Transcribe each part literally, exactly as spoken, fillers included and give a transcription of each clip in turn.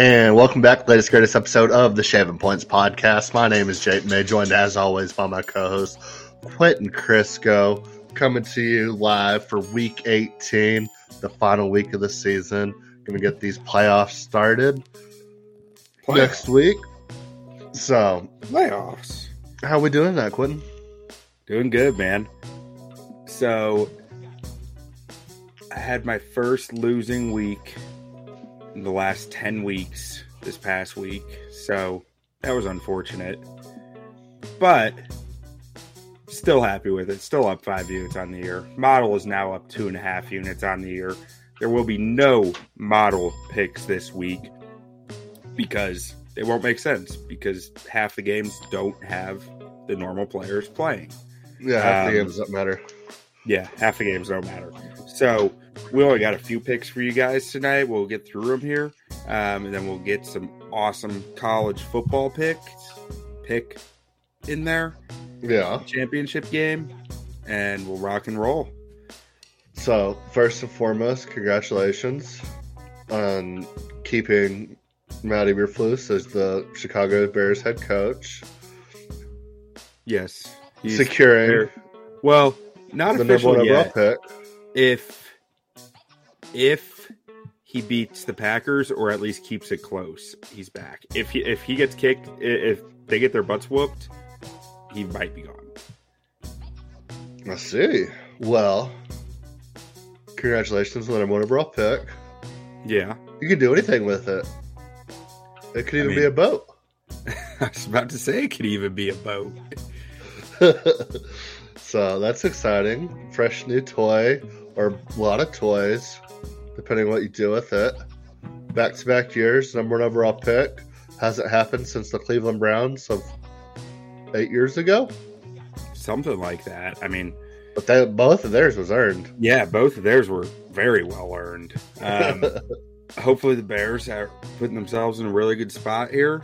And welcome back to the latest, greatest episode of the Shaving Points Podcast. My name is Jake May, joined as always by my co-host Quentin Crisco, coming to you live for Week eighteen, the final week of the season. Going to get these playoffs started Playoff. next week. So playoffs. How are we doing that, Quentin? Doing good, man. So I had my first losing week in the last ten weeks this past week. So that was unfortunate. But still happy with it. Still up five units on the year. Model is now up two and a half units on the year. There will be no model picks this week because it won't make sense, because half the games don't have the normal players playing. Yeah, half um, the games don't matter. Yeah, half the games don't matter. So we only got a few picks for you guys tonight. We'll get through them here, um, and then we'll get some awesome college football picks, pick in there. Yeah. Championship game, and we'll rock and roll. So, first and foremost, congratulations on keeping Matt Eberflus as the Chicago Bears head coach. Yes. Securing. There. Well, not the official number one yet. Pick. If, if he beats the Packers, or at least keeps it close, he's back. If he, if he gets kicked, if they get their butts whooped, he might be gone. I see. Well, congratulations on the number one overall pick. Yeah. You can do anything with it. It could even I mean, be a boat. I was about to say it could even be a boat. So that's exciting. Fresh new toy, or a lot of toys, depending on what you do with it. Back-to-back years, number one overall pick. Hasn't happened since the Cleveland Browns of eight years ago? Something like that. I mean... But they, both of theirs was earned. Yeah, both of theirs were very well earned. Um, hopefully the Bears are putting themselves in a really good spot here.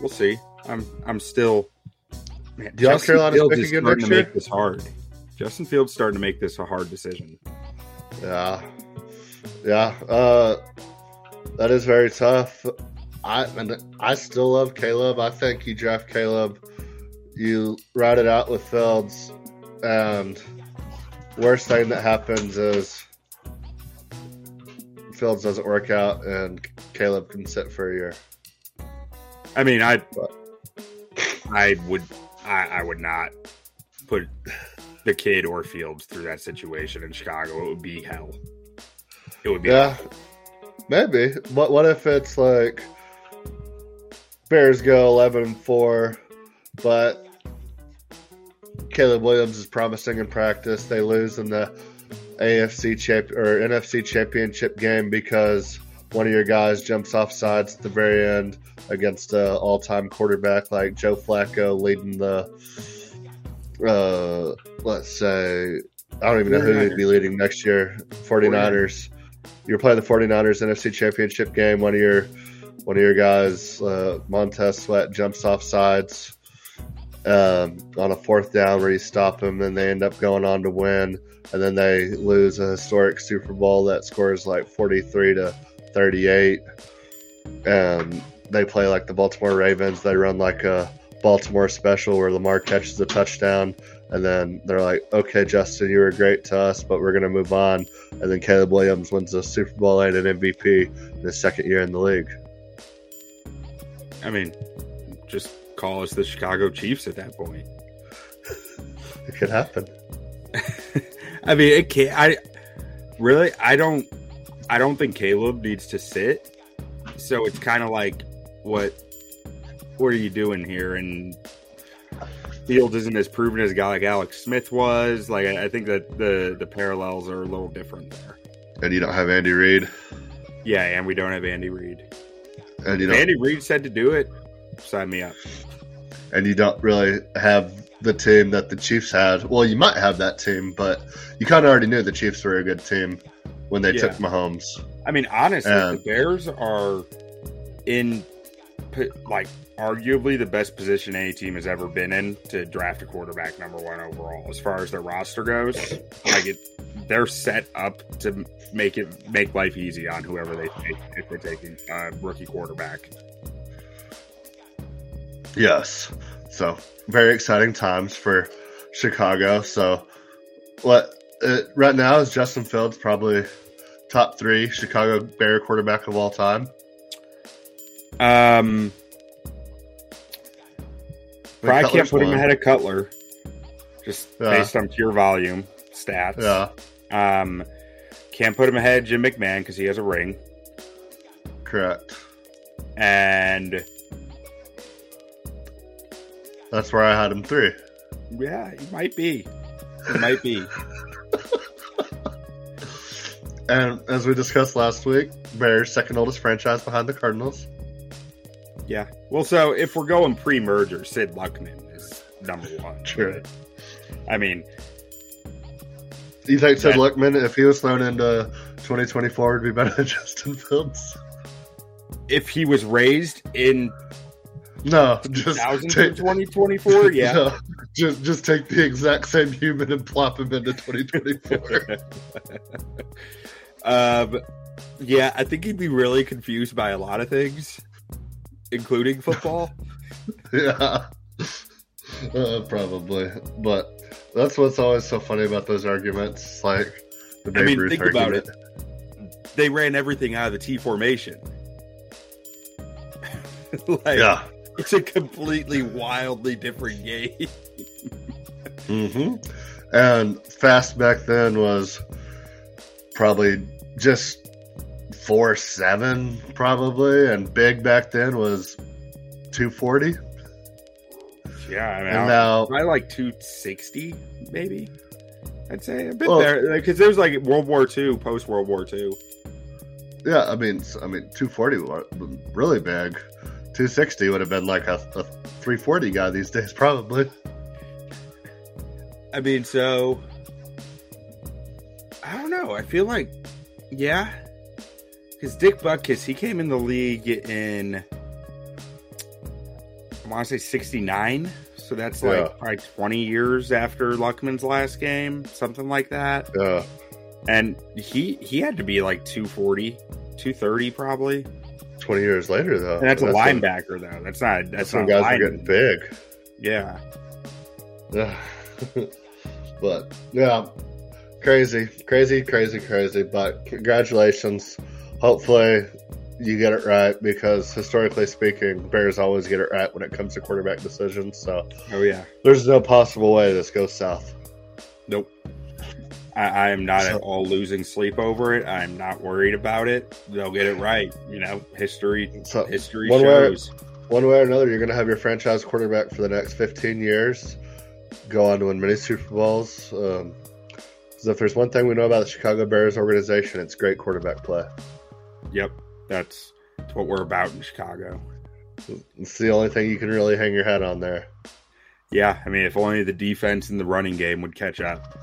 We'll see. I'm I'm still... Man, Do Justin Fields is starting to make this hard. Justin Fields starting to make this a hard decision. Yeah. Yeah. Uh, that is very tough. I and I still love Caleb. I think you draft Caleb. You ride it out with Fields. And worst thing that happens is Fields doesn't work out and Caleb can sit for a year. I mean, I but. I would I, I would not put the kid or Fields through that situation in Chicago. It would be hell. It would be yeah, hell. Maybe. But what if it's like Bears go eleven and four, but Caleb Williams is promising in practice. They lose in the A F C champ or N F C championship game because one of your guys jumps off sides at the very end against an all-time quarterback like Joe Flacco, leading the, uh, let's say, I don't even know who he'd be leading next year, forty-niners. You're playing the forty-niners N F C championship game. One of your, one of your guys, uh, Montez Sweat, jumps off sides. Um, on a fourth down where you stop them, and they end up going on to win, and then they lose a historic Super Bowl that scores like forty-three to thirty-eight, and they play like the Baltimore Ravens. They run like a Baltimore special where Lamar catches a touchdown, and then they're like, okay, Justin, you were great to us, but we're going to move on. And then Caleb Williams wins the Super Bowl and an M V P in his second year in the league. I mean, just call us the Chicago Chiefs at that point. It could happen. I mean, it can't. I really, I don't, I don't think Caleb needs to sit. So it's kind of like, what, what are you doing here? And Fields isn't as proven as a guy like Alex Smith was. Like, I, I think that the the parallels are a little different there. And you don't have Andy Reid. Yeah, and we don't have Andy Reid. And you don't- Andy Reid said to do it. Sign me up. And you don't really have the team that the Chiefs had. Well, you might have that team, but you kind of already knew the Chiefs were a good team when they yeah. took Mahomes. I mean, honestly, and the Bears are in, like, arguably the best position any team has ever been in to draft a quarterback number one overall. As far as their roster goes, like, it, they're set up to make it make life easy on whoever they take if they're taking a rookie quarterback. Yes. So very exciting times for Chicago. So what it, right now is Justin Fields probably top three Chicago Bear quarterback of all time. Um, I probably Cutler's can't put one. him ahead of Cutler, just yeah. based on pure volume stats. Yeah. Um, can't put him ahead of Jim McMahon because he has a ring. Correct. And that's where I had him three. Yeah, he might be. He might be. And as we discussed last week, Bears second oldest franchise behind the Cardinals. Yeah. Well, so if we're going pre-merger, Sid Luckman is number one. True. Right? I mean, you think Sid that, Luckman, if he was thrown into twenty twenty-four, would be better than Justin Fields? If he was raised in no, just take, twenty twenty-four, yeah. No, just just take the exact same human and plop him into twenty twenty-four. Um, yeah, I think he'd be really confused by a lot of things, including football. Yeah, uh, probably. But that's what's always so funny about those arguments, like the Babe I mean, Ruth think argument. About it. They ran everything out of the T formation. Like, yeah, it's a completely wildly different game. Mm-hmm. And fast back then was probably just four seven, probably, and big back then was two forty. Yeah, I mean, and now I like two sixty, maybe. I'd say a bit well, there because there was like World War Two, post World War Two. Yeah, I mean, I mean, two forty was really big. two sixty would have been like a, a three forty guy these days, probably. I mean, so I don't know. I feel like, yeah, because Dick Butkus, he came in the league in, I want to say sixty-nine. So that's yeah. like probably twenty years after Luckman's last game, something like that. Yeah. And he he had to be like two forty, two thirty probably. twenty years later, though. And that's a that's linebacker, when, though. That's not. That's, that's not. Guys lineman. Are getting big. Yeah. Yeah. But yeah. Crazy, crazy, crazy, crazy. But congratulations. Hopefully you get it right because historically speaking, Bears always get it right when it comes to quarterback decisions. So, oh yeah, there's no possible way this goes south. Nope. I, I am not so, at all losing sleep over it. I'm not worried about it. They'll get it right. You know, history. So history one shows. Way or, one way or another, you're going to have your franchise quarterback for the next fifteen years. Go on to win many Super Bowls. Um, So if there's one thing we know about the Chicago Bears organization, it's great quarterback play. Yep, that's, that's what we're about in Chicago. It's the only thing you can really hang your hat on there. Yeah, I mean, if only the defense and the running game would catch up.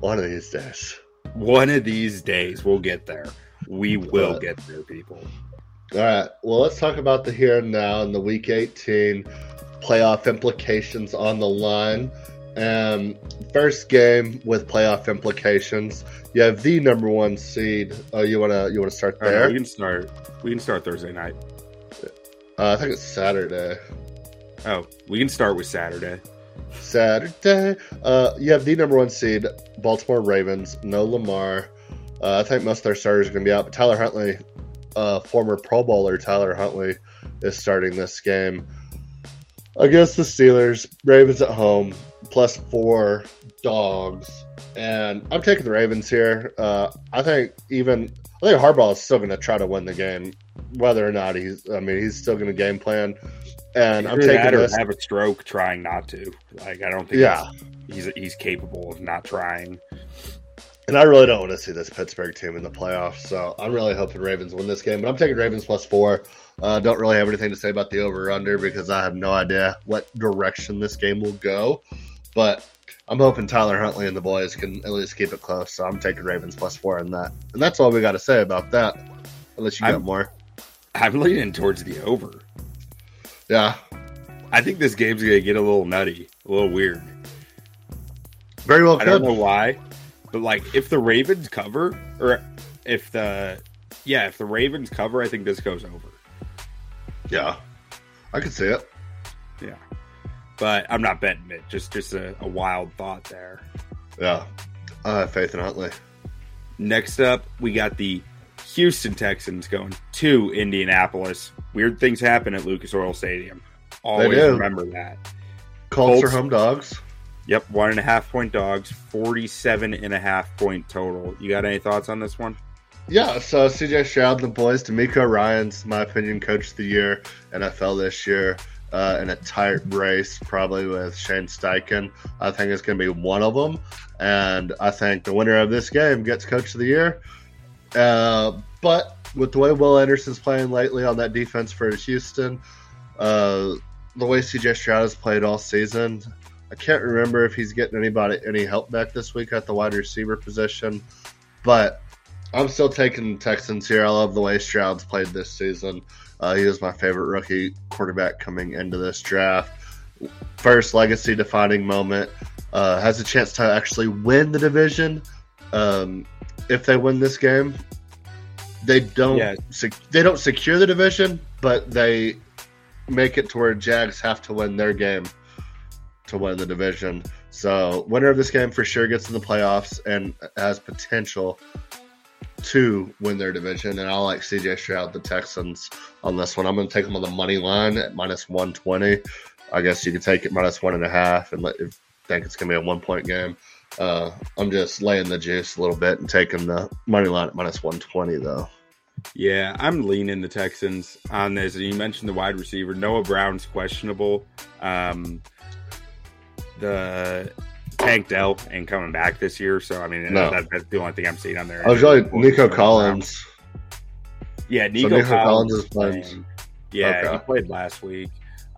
One of these days. One of these days, we'll get there. We will but, get there, people. All right, well, let's talk about the here and now and the Week eighteen playoff implications on the line. Um, first game with playoff implications. You have the number one seed. Oh, you wanna you wanna start there? Right, we can start. We can start Thursday night. Uh, I think it's Saturday. Oh, we can start with Saturday. Saturday. Uh, you have the number one seed, Baltimore Ravens. No Lamar. Uh, I think most of their starters are gonna be out. But Tyler Huntley, uh, former Pro Bowler Tyler Huntley, is starting this game against the Steelers. Ravens at home. Plus four dogs, and I'm taking the Ravens here. Uh, I think even I think Harbaugh is still going to try to win the game, whether or not he's. I mean, he's still going to game plan, and I'm taking that or this. Have a stroke trying not to. Like I don't think yeah. he's he's capable of not trying. And I really don't want to see this Pittsburgh team in the playoffs, so I'm really hoping Ravens win this game. But I'm taking Ravens plus four. Uh, don't really have anything to say about the over-under because I have no idea what direction this game will go. But I'm hoping Tyler Huntley and the boys can at least keep it close. So I'm taking Ravens plus four in that. And that's all we got to say about that. Unless you got I'm, more. I'm leaning towards the over. Yeah. I think this game's going to get a little nutty, a little weird. Very well could. I don't know why. But like, if the Ravens cover, or if the yeah, if the Ravens cover, I think this goes over. Yeah, I could see it. Yeah, but I'm not betting it. Just just a, a wild thought there. Yeah, I have faith in Huntley. Next up, we got the Houston Texans going to Indianapolis. Weird things happen at Lucas Oil Stadium. Always remember that. Colts, Colts are home dogs. Yep, one and a half point dogs, forty-seven and a half point total. You got any thoughts on this one? Yeah, so C J Stroud and the boys, D'Amico Ryan's, in my opinion, coach of the year, N F L this year, uh, in a tight race, probably with Shane Steichen. I think it's going to be one of them, and I think the winner of this game gets coach of the year. Uh, but with the way Will Anderson's playing lately on that defense for Houston, uh, the way C J Stroud has played all season, I can't remember if he's getting anybody any help back this week at the wide receiver position, but I'm still taking the Texans here. I love the way Stroud's played this season. Uh, he was my favorite rookie quarterback coming into this draft. First legacy-defining moment. Uh, has a chance to actually win the division um, if they win this game. They don't. Yeah. Sec- they don't secure the division, but they make it to where Jags have to win their game to win the division. So winner of this game for sure gets in the playoffs and has potential to win their division. And I like C J Stroud, the Texans, on this one. I'm going to take them on the money line at minus one twenty. I guess you could take it minus one and a half and let you think it's going to be a one-point game. Uh, I'm just laying the juice a little bit and taking the money line at minus one twenty, though. Yeah, I'm leaning the Texans on this. You mentioned the wide receiver. Noah Brown's questionable. Um... The Tank Dell ain't coming back this year, so I mean no. that, that's the only thing I'm seeing on there. I was like Nico Collins. Yeah, Nico, so Nico Collins, Collins is playing. playing. Yeah, okay. He played last week.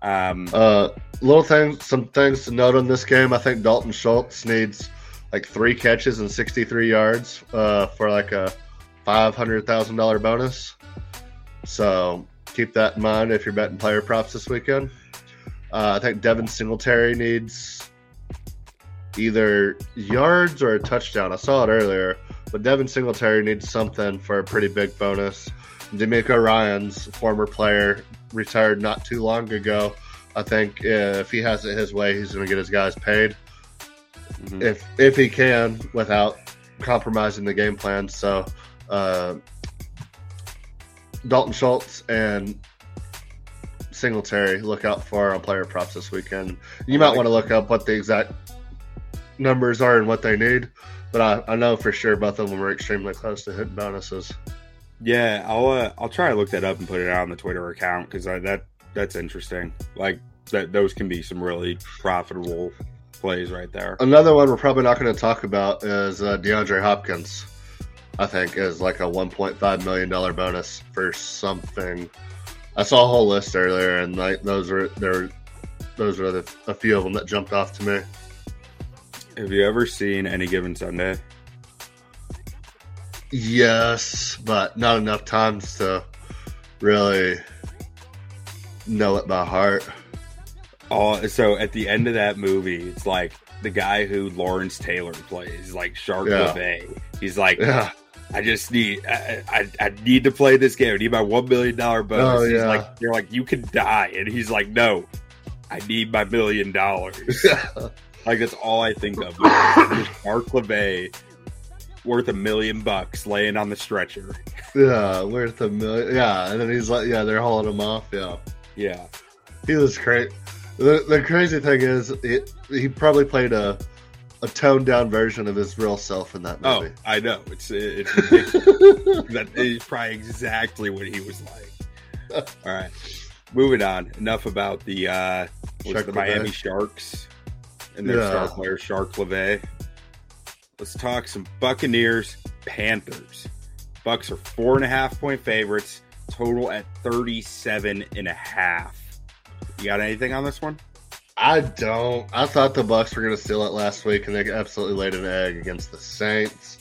Um, uh, little things, some things to note on this game. I think Dalton Schultz needs like three catches and sixty-three yards uh, for like a five hundred thousand dollar bonus. So keep that in mind if you're betting player props this weekend. Uh, I think Devin Singletary needs either yards or a touchdown. I saw it earlier, but Devin Singletary needs something for a pretty big bonus. D'Amico Ryan's former player retired not too long ago. I think uh, if he has it his way, he's going to get his guys paid mm-hmm. if if he can without compromising the game plan. So uh, Dalton Schultz and Singletary, look out for on player props this weekend. You might want to look up what the exact numbers are and what they need, but I, I know for sure both of them were extremely close to hitting bonuses. Yeah, I'll uh, I'll try to look that up and put it out on the Twitter account because that that's interesting. Like that, those can be some really profitable plays right there. Another one we're probably not going to talk about is uh, DeAndre Hopkins. I think is like a one point five million dollars bonus for something. I saw a whole list earlier, and like those were there, those were the, a few of them that jumped off to me. Have you ever seen Any Given Sunday? Yes, but not enough times to really know it by heart. Oh, so at the end of that movie, it's like the guy who Lawrence Taylor plays, like Shark yeah. LaVey. He's like. Yeah. I just need, I, I I need to play this game. I need my one million dollars bonus. Oh, yeah. He's like, you're like, you can die. And he's like, no, I need my million dollars. Like, that's all I think of. Mark LeVay worth a million bucks laying on the stretcher. Yeah, worth a million. Yeah. And then he's like, yeah, they're hauling him off. Yeah. Yeah. He was great. The, the crazy thing is, it, he probably played a, A toned-down version of his real self in that movie. Oh, I know. It's it's ridiculous. That is probably exactly what he was like. All right. Moving on. Enough about the, uh, the Miami Sharks and their yeah. star player, Shark LaVey. Let's talk some Buccaneers, Panthers. Bucs are four-and-a-half-point favorites, total at thirty-seven and a half. You got anything on this one? I don't. I thought the Bucs were going to steal it last week, and they absolutely laid an egg against the Saints.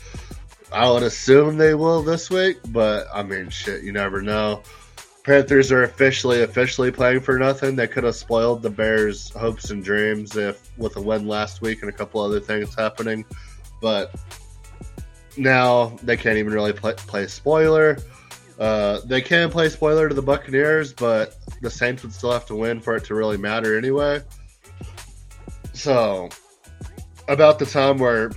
I would assume they will this week, but, I mean, shit, you never know. Panthers are officially, officially playing for nothing. They could have spoiled the Bears' hopes and dreams if with a win last week and a couple other things happening. But Now, they can't even really play, play spoiler. Uh, they can play spoiler to the Buccaneers, but the Saints would still have to win for it to really matter anyway. So, about the time where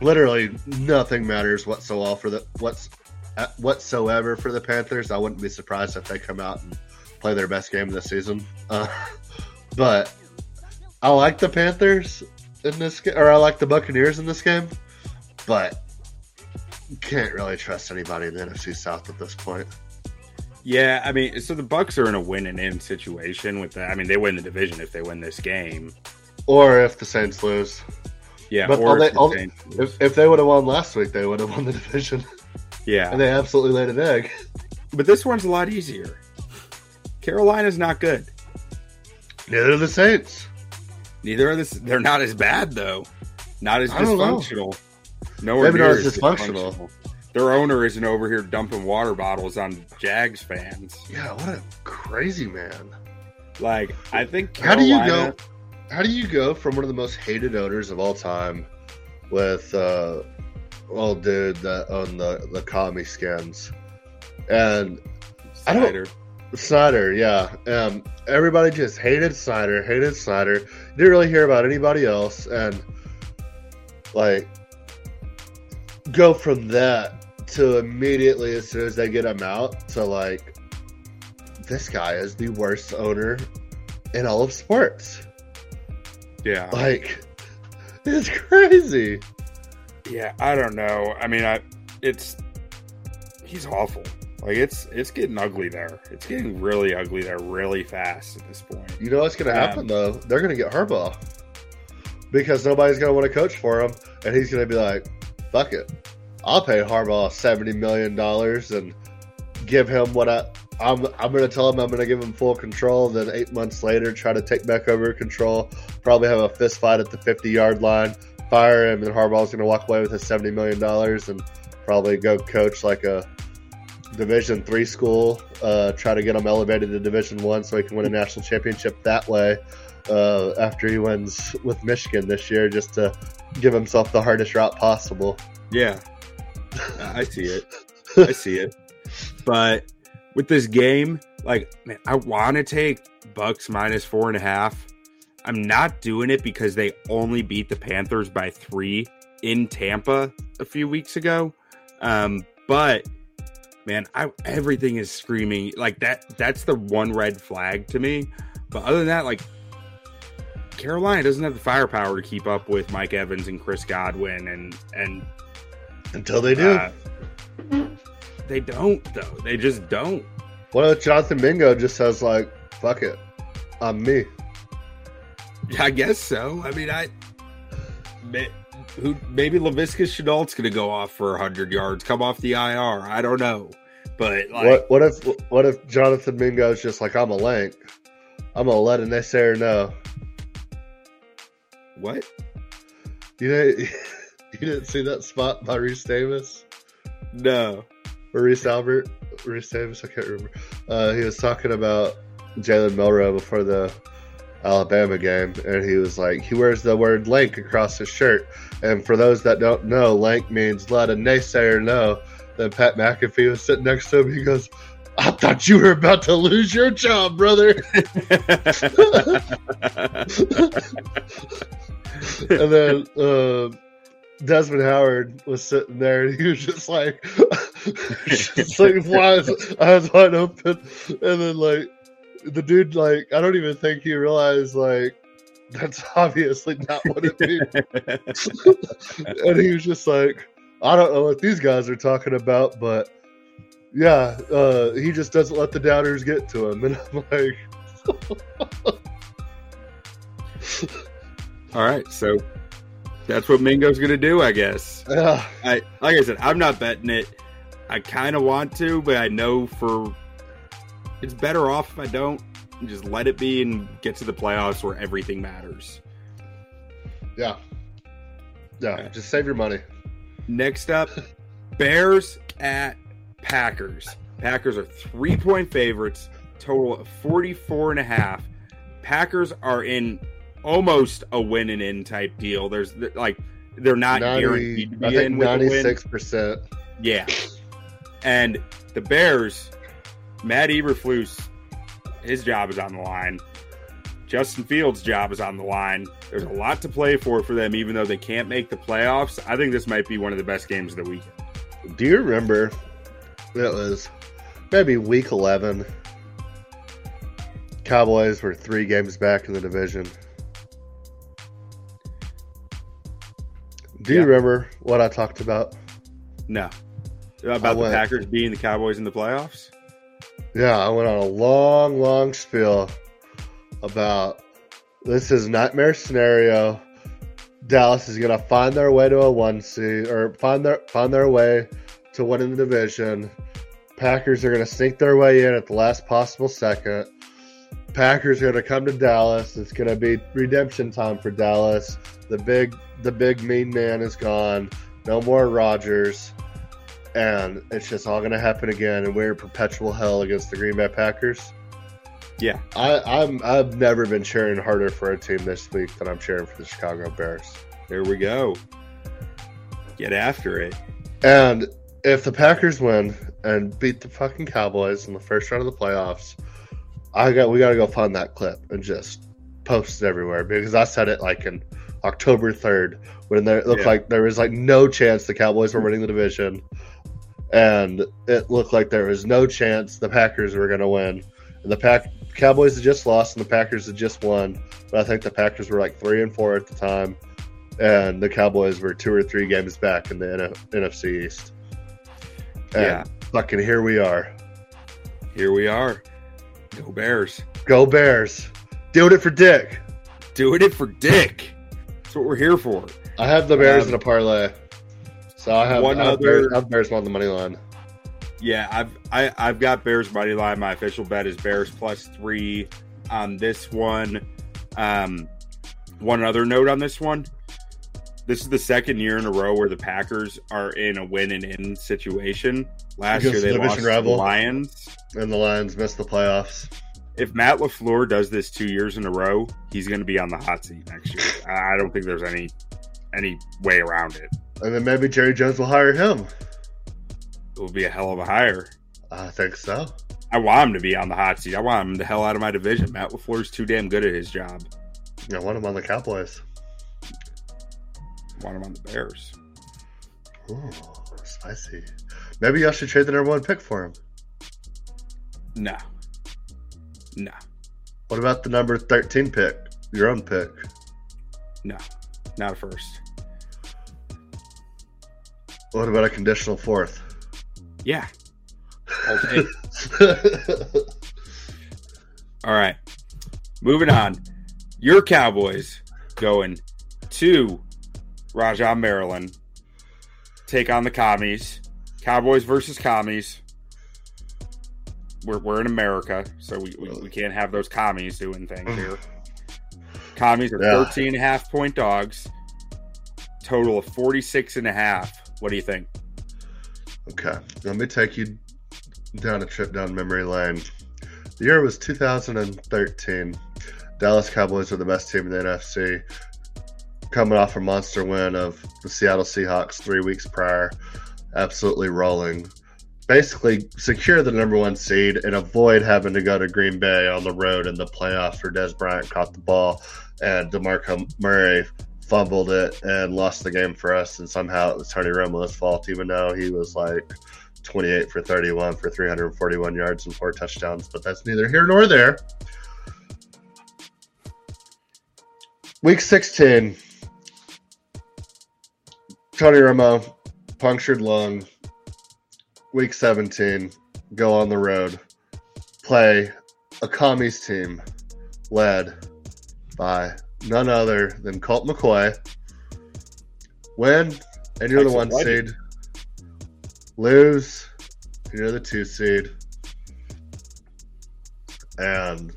literally nothing matters whatsoever for the what's whatsoever for the Panthers, I wouldn't be surprised if they come out and play their best game this season. Uh, but I like the Panthers in this game, or I like the Buccaneers in this game, but can't really trust anybody in the N F C South at this point. Yeah, I mean, so the Bucs are in a win and in situation with that. I mean, they win the division if they win this game, or if the Saints lose. Yeah, but or all if, they, all, the Saints lose. If, if they would have won last week, they would have won the division. Yeah, and they absolutely laid an egg. But this one's a lot easier. Carolina's not good. Neither are the Saints. Neither are the. They're not as bad though. Not as dysfunctional. Nowhere near as dysfunctional. dysfunctional. Their owner isn't over here dumping water bottles on Jags fans. Yeah, what a crazy man. Like, I think Carolina... How do you go How do you go from one of the most hated owners of all time with, uh, well, dude, that owned the, the commie skins? And... Snyder. Snyder, yeah. Um, everybody just hated Snyder, hated Snyder. Didn't really hear about anybody else. And, like... Go from that to immediately, as soon as they get him out, to like, this guy is the worst owner in all of sports. Yeah. Like, it's crazy. Yeah, I don't know. I mean, I it's, he's awful. Like, it's it's getting ugly there. It's getting really ugly there really fast at this point. You know what's going to happen, um, though? They're going to get Harbaugh because nobody's going to want to coach for him, and he's going to be like, fuck it. I'll pay Harbaugh seventy million dollars and give him what I... I'm I'm going to tell him I'm going to give him full control. Then eight months later, try to take back over control. Probably have a fist fight at the fifty-yard line. Fire him, and Harbaugh's going to walk away with his seventy million dollars and probably go coach like a Division three school. Uh, try to get him elevated to Division one so he can win a national championship that way uh, after he wins with Michigan this year, just to... give himself the hardest route possible. Yeah. I see it. I see it. But with this game, like, man, I want to take Bucks minus four and a half. I'm not doing it because they only beat the Panthers by three in Tampa a few weeks ago. Um, but, man, I, everything is screaming. Like, that. that's the one red flag to me. But other than that, like, Carolina doesn't have the firepower to keep up with Mike Evans and Chris Godwin, and and until they do, uh, they don't though. They just don't. What if Jonathan Mingo just says like, "Fuck it, I'm me"? I guess so. I mean, I may, who maybe LaVisca Chenault's going to go off for a hundred yards, come off the I R. I don't know, but like, what, what if what if Jonathan Mingo's just like, "I'm a lank, I'm gonna let it they say or no." What? You didn't, you didn't see that spot by Reese Davis? No. Or Reese Albert? Reese Davis? I can't remember. Uh, he was talking about Jalen Milroe before the Alabama game, and he was like, he wears the word "lank" across his shirt. And for those that don't know, lank means let a naysayer know. Then Pat McAfee was sitting next to him. He goes, "I thought you were about to lose your job, brother." And then uh, Desmond Howard was sitting there, and he was just like, just like eyes, eyes wide open. And then, like, the dude, like, I don't even think he realized, like, that's obviously not what it means. And he was just like, I don't know what these guys are talking about, but yeah, uh, he just doesn't let the doubters get to him. And I'm like... All right, so that's what Mingo's going to do, I guess. Yeah. I, like I said, I'm not betting it. I kind of want to, but I know for it's better off if I don't. Just let it be and get to the playoffs where everything matters. Yeah. Yeah, right. Just save your money. Next up, Bears at Packers. Packers are three-point favorites, total of forty-four and a half. Packers are in almost a win and in type deal. There's like they're not guaranteed to be in with a win. ninety-six percent. Yeah. And the Bears, Matt Eberflus, his job is on the line. Justin Fields' job is on the line. There's a lot to play for for them, even though they can't make the playoffs. I think this might be one of the best games of the weekend. Do you remember that was maybe week eleven? Cowboys were three games back in the division. Do yeah. you remember what I talked about? No. About I the went, Packers beating the Cowboys in the playoffs? Yeah, I went on a long, long spiel about this is nightmare scenario. Dallas is going to find their way to a one seed or find their find their way to winning the division. Packers are going to sneak their way in at the last possible second. Packers are going to come to Dallas. It's going to be redemption time for Dallas. The big the big mean man is gone. No more Rodgers. And it's just all going to happen again, and we're in perpetual hell against the Green Bay Packers. Yeah. I, I'm, I've never been cheering harder for a team this week than I'm cheering for the Chicago Bears. There we go. Get after it. And if the Packers win and beat the fucking Cowboys in the first round of the playoffs, I got we got to go find that clip and just post it everywhere, because I said it like in October third when there, it looked yeah. like there was like no chance the Cowboys were winning the division. And it looked like there was no chance the Packers were going to win. And the Pack Cowboys had just lost, and the Packers had just won. But I think the Packers were like three and four at the time, and the Cowboys were two or three games back in the N F C East. And yeah, fucking here we are. Here we are. Go Bears. Go Bears. Doing it for Dick. Doing it for Dick. That's what we're here for. I have the Bears um, in a parlay. So I have one I have other. Bears, I have Bears on the money line. Yeah, I've I, I've got Bears money line. My official bet is Bears plus three on this one. Um, one other note on this one: this is the second year in a row where the Packers are in a win and in situation. Last year they lost to the Lions, and the Lions missed the playoffs. If Matt LaFleur does this two years in a row, he's going to be on the hot seat next year. I don't think there's any any way around it. And then maybe Jerry Jones will hire him. It will be a hell of a hire. I think so. I want him to be on the hot seat. I want him the hell out of my division. Matt LaFleur's too damn good at his job. I want him on the Cowboys. I want him on the Bears. Ooh, spicy. Maybe y'all should trade the number one pick for him. No. No. What about the number thirteen pick? Your own pick. No. Not a first. What about a conditional fourth? Yeah. Okay. All right. Moving on. Your Cowboys going to Rajah, Maryland. Take on the commies. Cowboys versus commies. We're we're in America, so we, we, we can't have those commies doing things here. Commies are yeah. thirteen and a half point dogs. Total of forty-six and a half. What do you think? Okay, let me take you down a trip down memory lane. The year was two thousand thirteen. Dallas Cowboys were the best team in the N F C, coming off a monster win of the Seattle Seahawks three weeks prior, absolutely rolling. Basically, secure the number one seed and avoid having to go to Green Bay on the road in the playoffs where Des Bryant caught the ball and DeMarco Murray fumbled it and lost the game for us, and somehow it was Tony Romo's fault, even though he was like twenty-eight for thirty-one for three hundred forty-one yards and four touchdowns, but that's neither here nor there. Week sixteen, Tony Romo, punctured lung. Week seventeen, go on the road, play a commies team led by none other than Colt McCoy. Win, and you're the one seed. Lose, and you're the two seed. And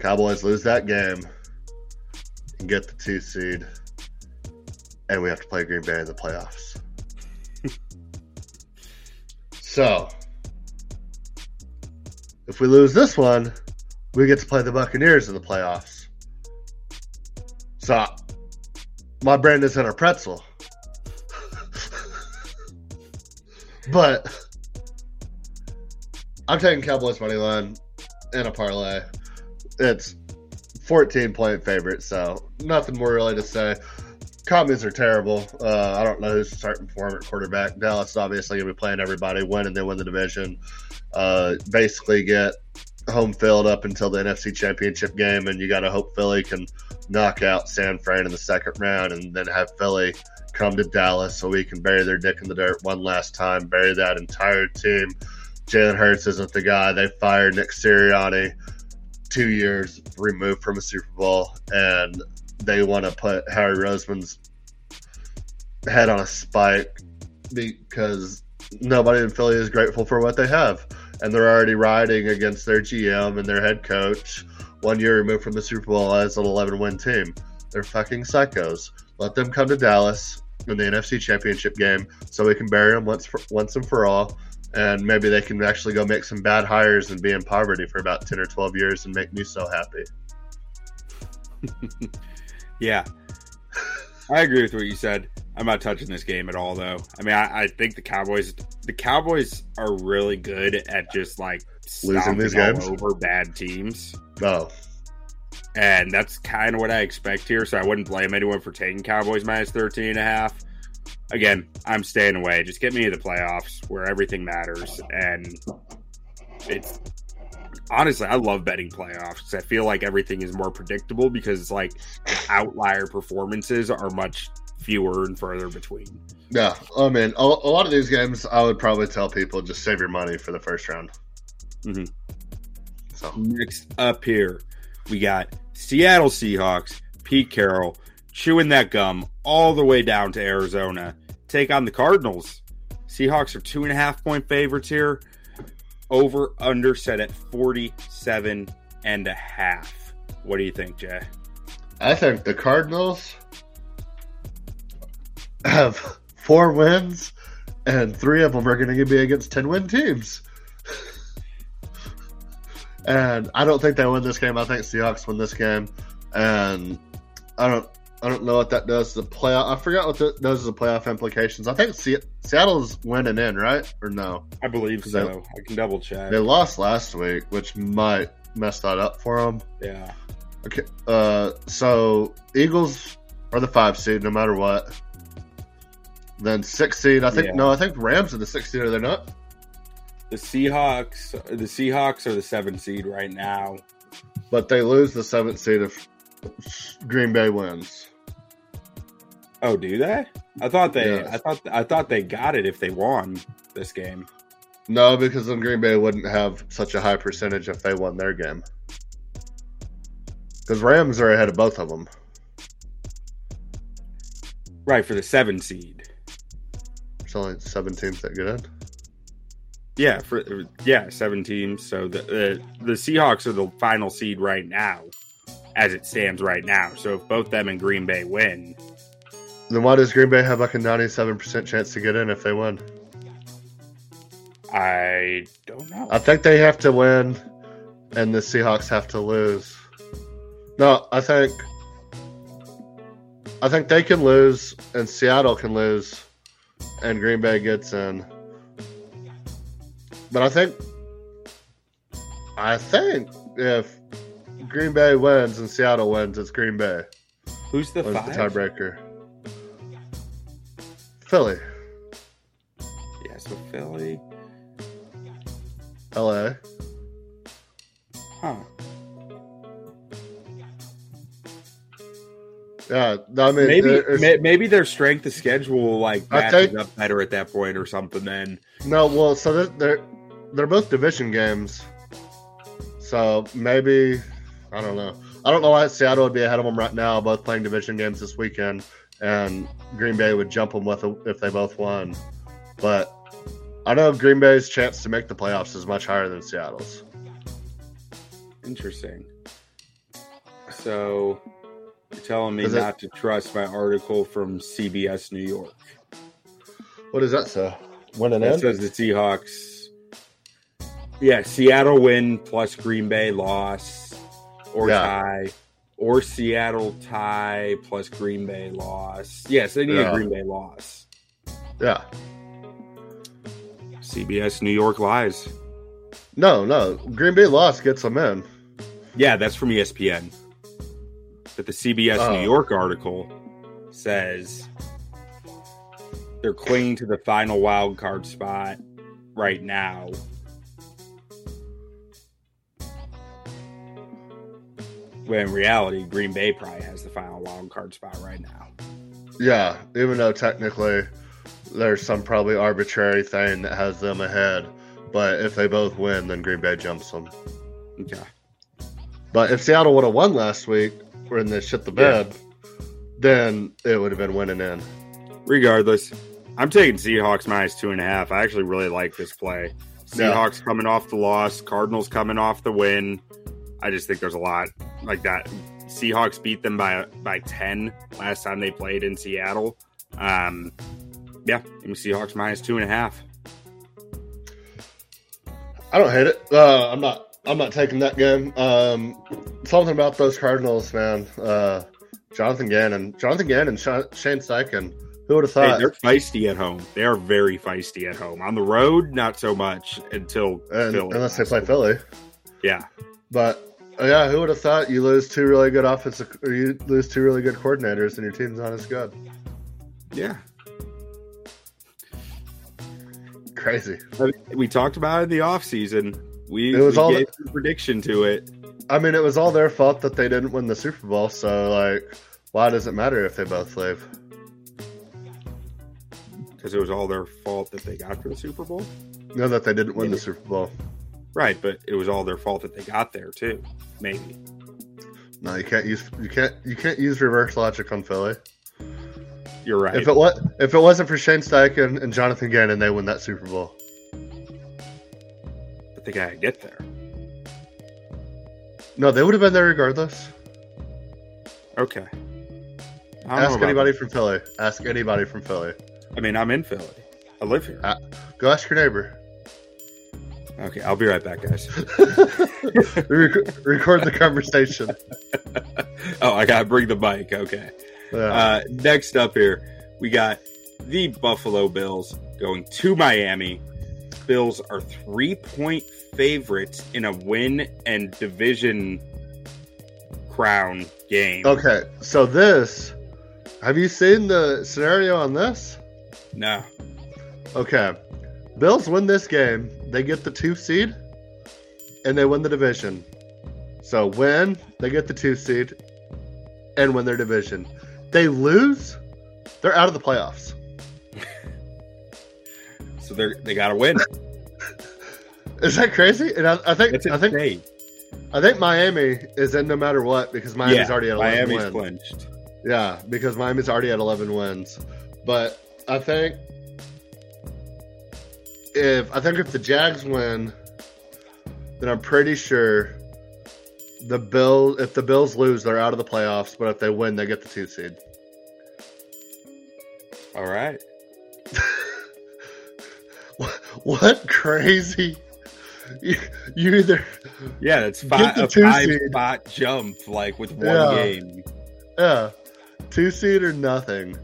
Cowboys lose that game and get the two seed. And we have to play Green Bay in the playoffs. So, if we lose this one, we get to play the Buccaneers in the playoffs. So, my brain is in a pretzel. But I'm taking Cowboys money line in a parlay. It's fourteen point favorite, so nothing more really to say. Comments are terrible. Uh, I don't know who's starting form at quarterback. Dallas is obviously going to be playing everybody, win, and they win the division. Uh, basically get home field up until the N F C Championship game, and you got to hope Philly can knock out San Fran in the second round and then have Philly come to Dallas so we can bury their dick in the dirt one last time, bury that entire team. Jalen Hurts isn't the guy. They fired Nick Sirianni two years removed from a Super Bowl, and they want to put Harry Roseman's head on a spike because nobody in Philly is grateful for what they have. And they're already riding against their G M and their head coach one year removed from the Super Bowl as an eleven-win team. They're fucking psychos. Let them come to Dallas in the N F C Championship game so we can bury them once, for, once and for all. And maybe they can actually go make some bad hires and be in poverty for about ten or twelve years and make me so happy. Yeah. I agree with what you said. I'm not touching this game at all, though. I mean, I, I think the Cowboys the Cowboys are really good at just, like, losing these games over bad teams. Oh. And that's kind of what I expect here, so I wouldn't blame anyone for taking Cowboys minus thirteen and a half. Again, I'm staying away. Just get me to the playoffs where everything matters. And it's honestly, I love betting playoffs because I feel like everything is more predictable because it's like outlier performances are much fewer and further between. Yeah, I mean, a, a lot of these games, I would probably tell people just save your money for the first round. Mm-hmm. So next up here, we got Seattle Seahawks, Pete Carroll, chewing that gum all the way down to Arizona. Take on the Cardinals. Seahawks are two and a half point favorites here. Over under set at forty-seven and a half. What do you think, Jay? I think the Cardinals have four wins, and three of them are going to be against ten-win teams. And I don't think they win this game. I think Seahawks win this game, and I don't. I don't know what that does to the playoff. I forgot what the, those are the playoff implications. I think Se- Seattle's winning in, right? Or no? I believe so. They, I can double check. They lost last week, which might mess that up for them. Yeah. Okay. Uh, so Eagles are the five seed, no matter what. Then six seed. I think yeah. no. I think Rams are the six seed. Are they not? The Seahawks. The Seahawks are the seven seed right now. But they lose the seventh seed if Green Bay wins. Oh, do they? I thought they. Yes. I thought. I thought they got it if they won this game. No, because then Green Bay wouldn't have such a high percentage if they won their game. Because Rams are ahead of both of them. Right for the seven seed. There's only seven teams that get in. Yeah, for yeah, seven teams. So the uh, the Seahawks are the final seed right now, as it stands right now. So if both them and Green Bay win. Then why does Green Bay have like a ninety-seven percent chance to get in if they win? I don't know. I think they have to win and the Seahawks have to lose. No, I think I think they can lose and Seattle can lose and Green Bay gets in. But I think I think if Green Bay wins and Seattle wins, it's Green Bay. Who's the, five? the tiebreaker? Philly. Yeah, so Philly. L A. Huh. Yeah, I mean, maybe maybe their strength of schedule like matches up better at that point or something. Then no, well, so they're they're, they're both division games, so maybe I don't know. I don't know why Seattle would be ahead of them right now, both playing division games this weekend. And Green Bay would jump them with a, if they both won. But I know Green Bay's chance to make the playoffs is much higher than Seattle's. Interesting. So you're telling me not to trust my article from C B S New York. What does that say? Win and end? It says the Seahawks. Yeah, Seattle win plus Green Bay loss or yeah. tie. Or Seattle tie plus Green Bay loss. Yes, they need yeah. a Green Bay loss. Yeah. C B S New York lies. No, no. Green Bay loss gets them in. Yeah, that's from E S P N. But the C B S oh. New York article says they're clinging to the final wild card spot right now. When in reality, Green Bay probably has the final wild card spot right now. Yeah, even though technically there's some probably arbitrary thing that has them ahead. But if they both win, then Green Bay jumps them. Okay. But if Seattle would have won last week, when they shit the bed, yeah. then it would have been winning in. Regardless, I'm taking Seahawks minus two and a half. I actually really like this play. Seahawks yeah. coming off the loss, Cardinals coming off the win. I just think there's a lot like that. Seahawks beat them by by ten last time they played in Seattle. Um, yeah, Seahawks minus two and a half. I don't hate it. Uh, I'm not. I'm not taking that game. Um, something about those Cardinals, man. Uh, Jonathan Gannon, Jonathan Gannon, Sh- Shane Steichen. Who would have thought? Hey, they're feisty at home. They are very feisty at home. On the road, not so much until and, Philly. Unless they play Philly. Yeah, but uh, yeah, who would have thought you lose two really good offensive, or you lose two really good coordinators, and your team's not as good. Yeah. Crazy. We talked about it in the offseason. We, it was we all gave the, a prediction to it. I mean, it was all their fault that they didn't win the Super Bowl, so, like, why does it matter if they both leave? Because it was all their fault that they got to the Super Bowl? No, that they didn't win Maybe. the Super Bowl. Right, but it was all their fault that they got there, too. Maybe. No, you can't use you can't, you can't use reverse logic on Philly. You're right. If it was, if it wasn't for Shane Steichen and Jonathan Gannon, they win that Super Bowl. But they gotta get there. No, they would have been there regardless. Okay. Ask anybody that. from Philly. Ask anybody from Philly. I mean, I'm in Philly. I live here. Uh, go ask your neighbor. Okay, I'll be right back, guys. Rec- record the conversation. Oh, I gotta bring the mic. Okay. Yeah. Uh, next up here, we got the Buffalo Bills going to Miami. Bills are three-point favorites in a win and division crown game. Okay, so this, have you seen the scenario on this? No. Okay, Bills win this game. They get the two seed, and they win the division. So win, they get the two seed, and win their division. They lose, they're out of the playoffs. So they they got to win. Is that crazy? And I, I think That's I think I think Miami is in no matter what because Miami's yeah, already at eleven Miami's wins. Clinched. Yeah, because Miami's already at eleven wins. But I think if I think if the Jags win, then I'm pretty sure. The Bill, if the Bills lose, they're out of the playoffs. But if they win, they get the two seed. All right. what, what crazy? You, you either yeah, it's five, a five seed. spot jump like with one yeah. game. Yeah, two seed or nothing.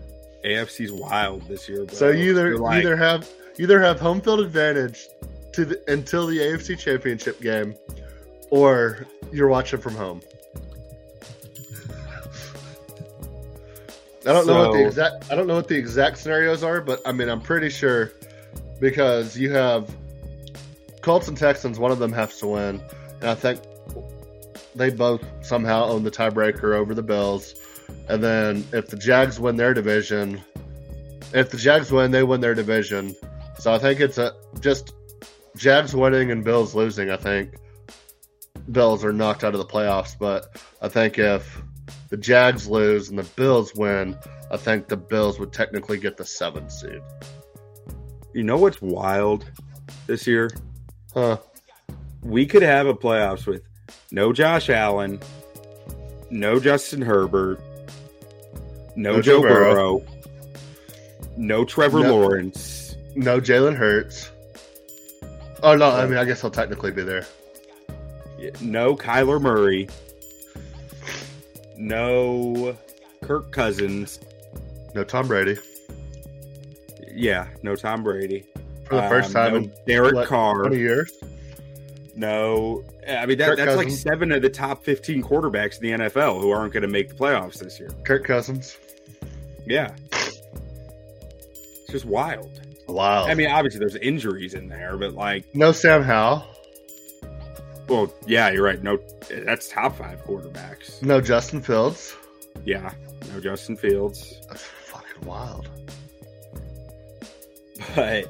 A F C's wild this year. Bro. So you either you like, either have you either have home field advantage to the, until the A F C Championship game. Or you're watching from home. I don't so, know what the exact I don't know what the exact scenarios are, but I mean I'm pretty sure because you have Colts and Texans, one of them has to win, and I think they both somehow own the tiebreaker over the Bills. And then if the Jags win their division, if the Jags win, they win their division. So I think it's a just Jags winning and Bills losing, I think. Bills are knocked out of the playoffs, but I think if the Jags lose and the Bills win, I think the Bills would technically get the seventh seed. You know what's wild this year? Huh? We could have a playoffs with no Josh Allen, no Justin Herbert, no, no Joe Burrow, no Trevor no, Lawrence, no Jalen Hurts. Oh, no, I mean, I guess he'll technically be there. No Kyler Murray. No Kirk Cousins. No Tom Brady. Yeah, no Tom Brady. For the first um, time no in Derek what, Carr. twenty years? No. I mean, that, that's Cousins. Like seven of the top fifteen quarterbacks in the N F L who aren't going to make the playoffs this year. Kirk Cousins. Yeah. It's just wild. Wild. I mean, obviously there's injuries in there, but like. No Sam Howell. Well, yeah, you're right. No, that's top five quarterbacks. No Justin Fields. Yeah. No Justin Fields. That's fucking wild. But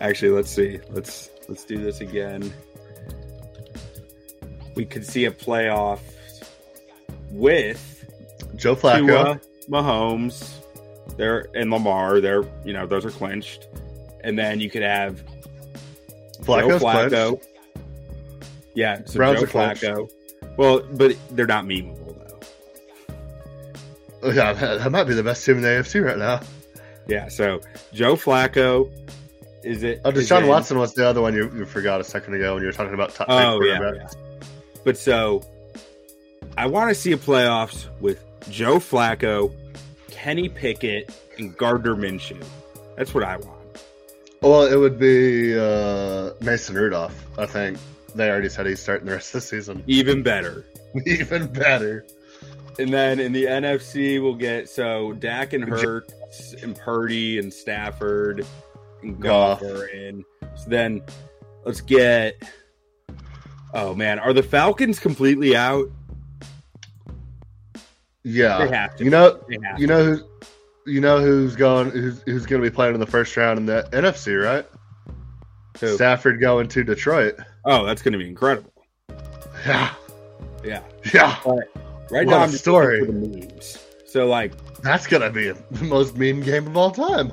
actually, let's see. Let's let's do this again. We could see a playoff with Joe Flacco, Tua, Mahomes, there and Lamar. They're you know those are clinched, and then you could have Flacco's Joe Flacco. Clinched. Yeah, so Browns Joe Flacco. Clinched. Well, but they're not memeable though. Yeah, that might be the best team in the A F C right now. Yeah, so Joe Flacco is it? Oh, Deshaun in, Watson was the other one you, you forgot a second ago when you were talking about top oh, yeah, yeah. But so I want to see a playoffs with Joe Flacco, Kenny Pickett, and Gardner Minshew. That's what I want. Well, it would be uh, Mason Rudolph. I think they already said he's starting the rest of the season. Even better. Even better. And then in the N F C, we'll get so Dak and Hurts. And Purdy and Stafford and Goff are in. So then let's get. Oh man, are the Falcons completely out? Yeah, they have to. You know, they have you to. know who's you know who's going who's who's going to be playing in the first round in the N F C, right? Who? Stafford going to Detroit. Oh, that's going to be incredible. Yeah, yeah, yeah. But right now, I'm just story for the memes. So like. That's going to be the most meme game of all time.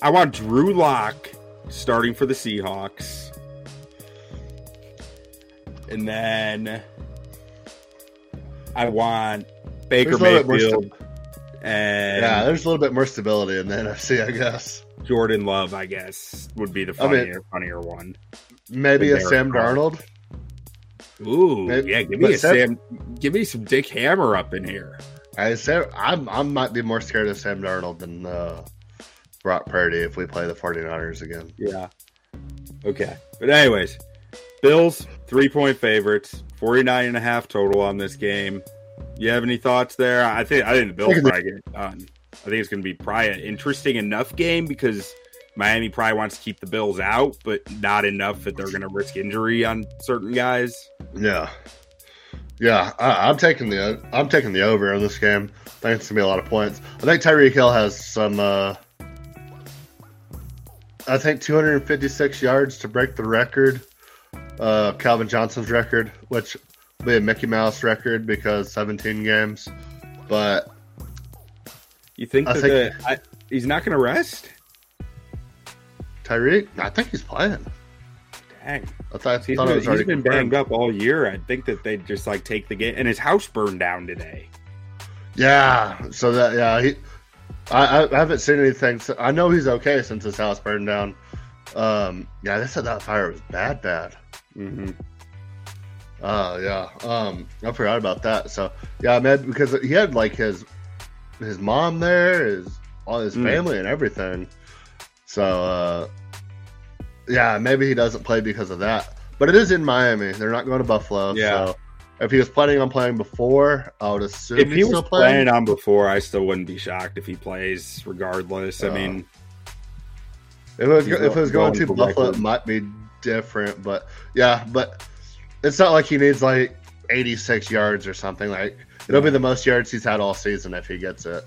I want Drew Lock starting for the Seahawks. And then I want Baker Mayfield. And yeah, there's a little bit more stability in the N F C, I guess. Jordan Love, I guess, would be the funnier, I mean, funnier one. Maybe a Sam Darnold. Ooh, maybe, yeah, give me a Sam, Sam, give me some Dick Hammer up in here. I said I'm, I might be more scared of Sam Darnold than uh, Brock Purdy if we play the 49ers again. Yeah. Okay. But anyways, Bills, three-point favorites, forty-nine and a half total on this game. You have any thoughts there? I think I think the Bills probably get it done. I think it's going to be probably an interesting enough game because Miami probably wants to keep the Bills out, but not enough that they're going to risk injury on certain guys. Yeah. Yeah, I, I'm taking the I'm taking the over in this game. I think it's gonna be a lot of points. I think Tyreek Hill has some. Uh, I think two hundred fifty-six yards to break the record, uh, Calvin Johnson's record, which will be a Mickey Mouse record because seventeen games. But you think, I that think the, I, he's not gonna rest? Tyreek, I think he's playing. Dang. I thought, he's, thought been, he's been banged up all year. I think that they just like take the game, and his house burned down today. Yeah, so that yeah, he, I, I haven't seen anything. So I know he's okay since his house burned down. Um, yeah, they said that fire was bad, bad. Mm-hmm. Oh uh, yeah, um, I forgot about that. So yeah, man, because he had like his his mom there, his all his mm. family and everything. So. Uh, Yeah, maybe he doesn't play because of that. But it is in Miami. They're not going to Buffalo. Yeah. So if he was planning on playing before, I would assume if he he's was still playing. planning on before, I still wouldn't be shocked if he plays regardless. Uh, I mean, if it was, if it was going, going to Buffalo, record. It might be different. But yeah, but it's not like he needs like eighty-six yards or something. Like it'll yeah. be the most yards he's had all season if he gets it.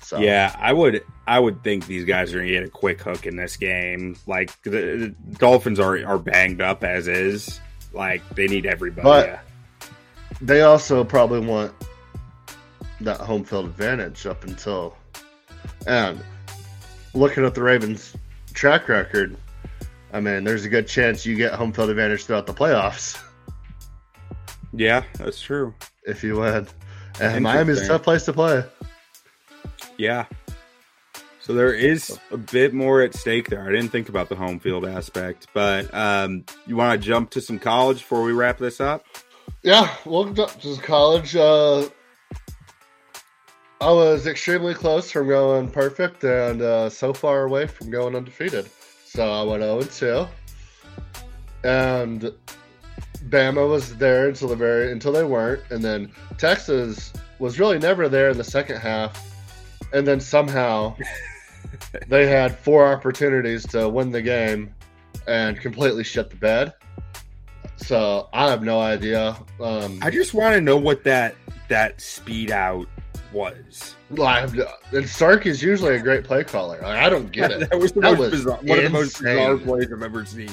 So. Yeah, I would I would think these guys are going to get a quick hook in this game. Like, the, the Dolphins are, are banged up as is. Like, they need everybody. But yeah. They also probably want that home field advantage up until... And looking at the Ravens' track record, I mean, there's a good chance you get home field advantage throughout the playoffs. Yeah, that's true. If you win. And Miami's a tough place to play. Yeah. So there is a bit more at stake there. I didn't think about the home field aspect, but um, you want to jump to some college before we wrap this up? Yeah, we'll jump to some college. Uh, I was extremely close from going perfect and uh, so far away from going undefeated. So I went oh and two. And Bama was there until the very until they weren't. And then Texas was really never there in the second half. And then somehow they had four opportunities to win the game and completely shut the bed. So I have no idea. Um, I just want to know what that that speed out was. Like, and Sark is usually a great play caller. Like, I don't get it. That was, the that most was bizarre, one of the most bizarre plays I've ever seen.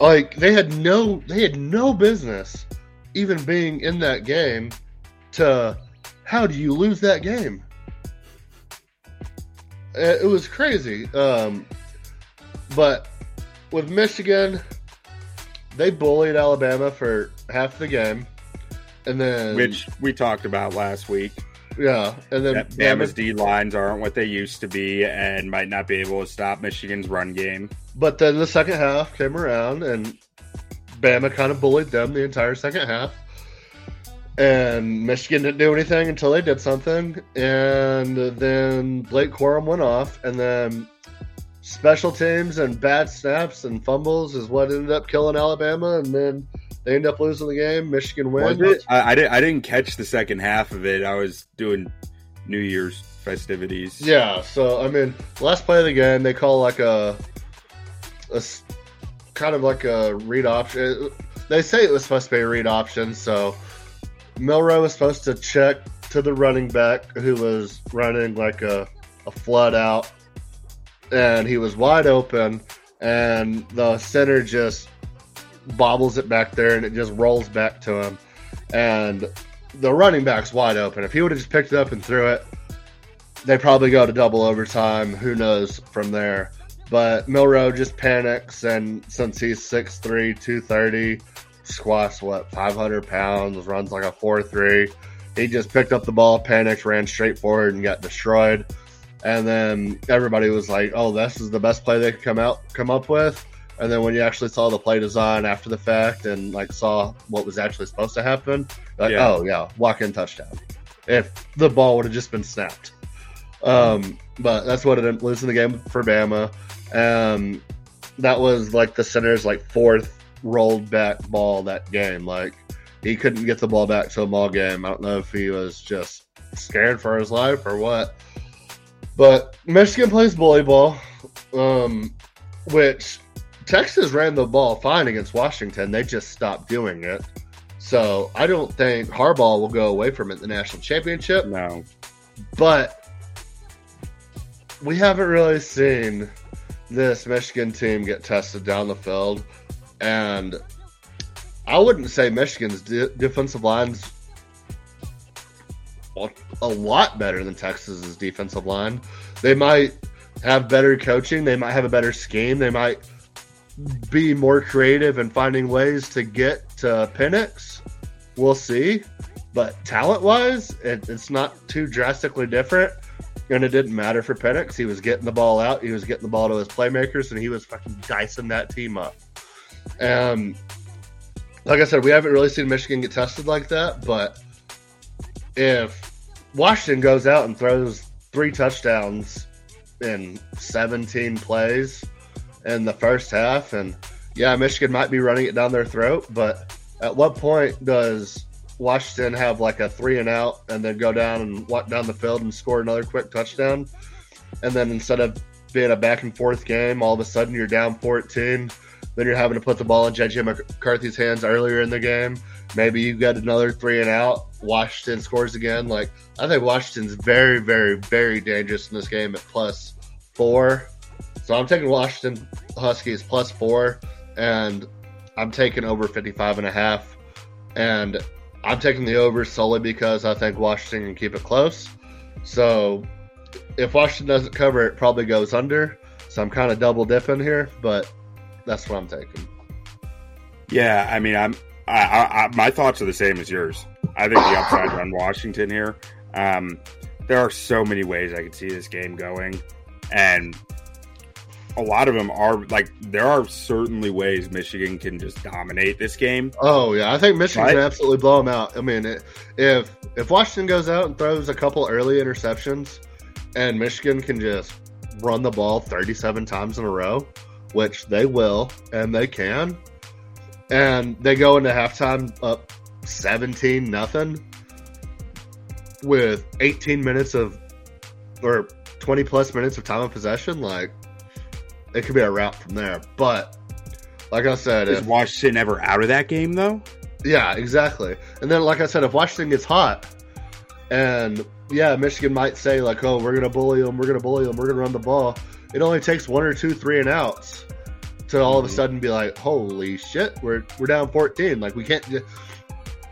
Like they had no, they had no business even being in that game. To how do you lose that game? It, it was crazy. Um, but with Michigan, they bullied Alabama for half the game, and then which we talked about last week. Yeah, and then Bama's D lines aren't what they used to be, and might not be able to stop Michigan's run game. But then the second half came around, and Bama kind of bullied them the entire second half, and Michigan didn't do anything until they did something, and then Blake Corum went off, and then special teams and bad snaps and fumbles is what ended up killing Alabama, and then they end up losing the game. Michigan wins. It? I, I, didn't, I didn't catch the second half of it. I was doing New Year's festivities. Yeah, so, I mean, last play of the game, they call like a, a kind of like a read option. They say it was supposed to be a read option, so Milroe was supposed to check to the running back who was running like a, a flood out, and he was wide open, and the center just bobbles it back there, and it just rolls back to him, and the running back's wide open. If he would have just picked it up and threw it, they probably go to double overtime. Who knows from there? But Milroe just panics, and since he's six three, two thirty, squats what five hundred pounds, runs like a four three, he just picked up the ball, panicked, ran straight forward, and got destroyed. And then everybody was like, "Oh, this is the best play they could come out come up with." And then when you actually saw the play design after the fact and, like, saw what was actually supposed to happen, like, yeah. oh, yeah, walk-in touchdown. If the ball would have just been snapped. Um, but that's what ended up losing the game for Bama. Um, that was, like, the center's, like, fourth rolled-back ball that game. Like, he couldn't get the ball back to him all game. I don't know if he was just scared for his life or what. But Michigan plays bully ball, um, which – Texas ran the ball fine against Washington. They just stopped doing it. So I don't think Harbaugh will go away from it, the national championship. No. But we haven't really seen this Michigan team get tested down the field. And I wouldn't say Michigan's de- defensive line's a lot better than Texas's defensive line. They might have better coaching. They might have a better scheme. They might be more creative and finding ways to get to Penix. We'll see. But talent-wise, it, it's not too drastically different. And it didn't matter for Penix. He was getting the ball out. He was getting the ball to his playmakers, and he was fucking dicing that team up. Um, like I said, we haven't really seen Michigan get tested like that. But if Washington goes out and throws three touchdowns in seventeen plays in the first half, and yeah, Michigan might be running it down their throat, but at what point does Washington have like a three and out and then go down and walk down the field and score another quick touchdown? And then instead of being a back and forth game, all of a sudden you're down fourteen, then you're having to put the ball in J J McCarthy's hands earlier in the game. Maybe you get another three and out, Washington scores again. Like, I think Washington's very, very, very dangerous in this game at plus four. So I'm taking Washington Huskies plus four, and I'm taking over fifty-five and a half. And I'm taking the over solely because I think Washington can keep it close. So if Washington doesn't cover, it probably goes under. So I'm kind of double dipping here, but that's what I'm taking. Yeah, I mean, I'm I, I, I, my thoughts are the same as yours. I think the upside's on Washington here. Um, there are so many ways I could see this game going, and a lot of them are, like, there are certainly ways Michigan can just dominate this game. Oh, yeah. I think Michigan but, can absolutely blow them out. I mean, it, if if Washington goes out and throws a couple early interceptions and Michigan can just run the ball thirty-seven times in a row, which they will and they can, and they go into halftime up seventeen nothing with eighteen minutes of or twenty plus minutes of time of possession, like it could be a rout from there. But like I said, is if, Washington ever out of that game though? Yeah, exactly. And then like I said, if Washington gets hot and yeah, Michigan might say like, oh, we're going to bully them, we're going to bully them, we're going to run the ball. It only takes one or two three and outs to all mm-hmm. of a sudden be like, holy shit, we're we're down fourteen. Like we can't just,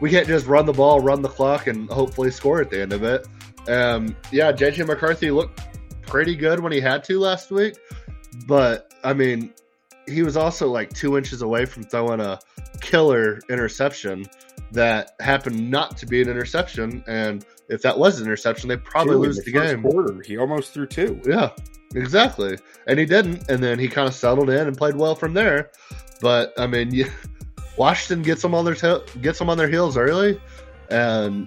we can't just run the ball, run the clock, and hopefully score at the end of it. Um, yeah, J J McCarthy looked pretty good when he had to last week, but I mean, he was also like two inches away from throwing a killer interception that happened not to be an interception. And if that was an interception, they probably Dude, lose the, the game. Quarter, he almost threw two. Yeah, exactly. And he didn't. And then he kind of settled in and played well from there. But I mean, you, Washington gets them on their te- gets them on their heels early, and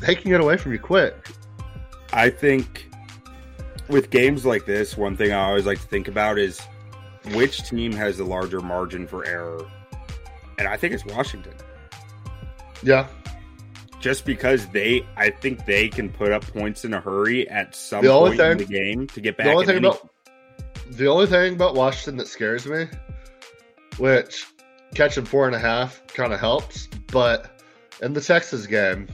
they can get away from you quick. I think with games like this, one thing I always like to think about is which team has the larger margin for error. And I think it's Washington. Yeah. Just because they, I think they can put up points in a hurry at some the point thing, in the game to get back. The only, thing any... about, the only thing about Washington that scares me, which catching four and a half kind of helps, but in the Texas game,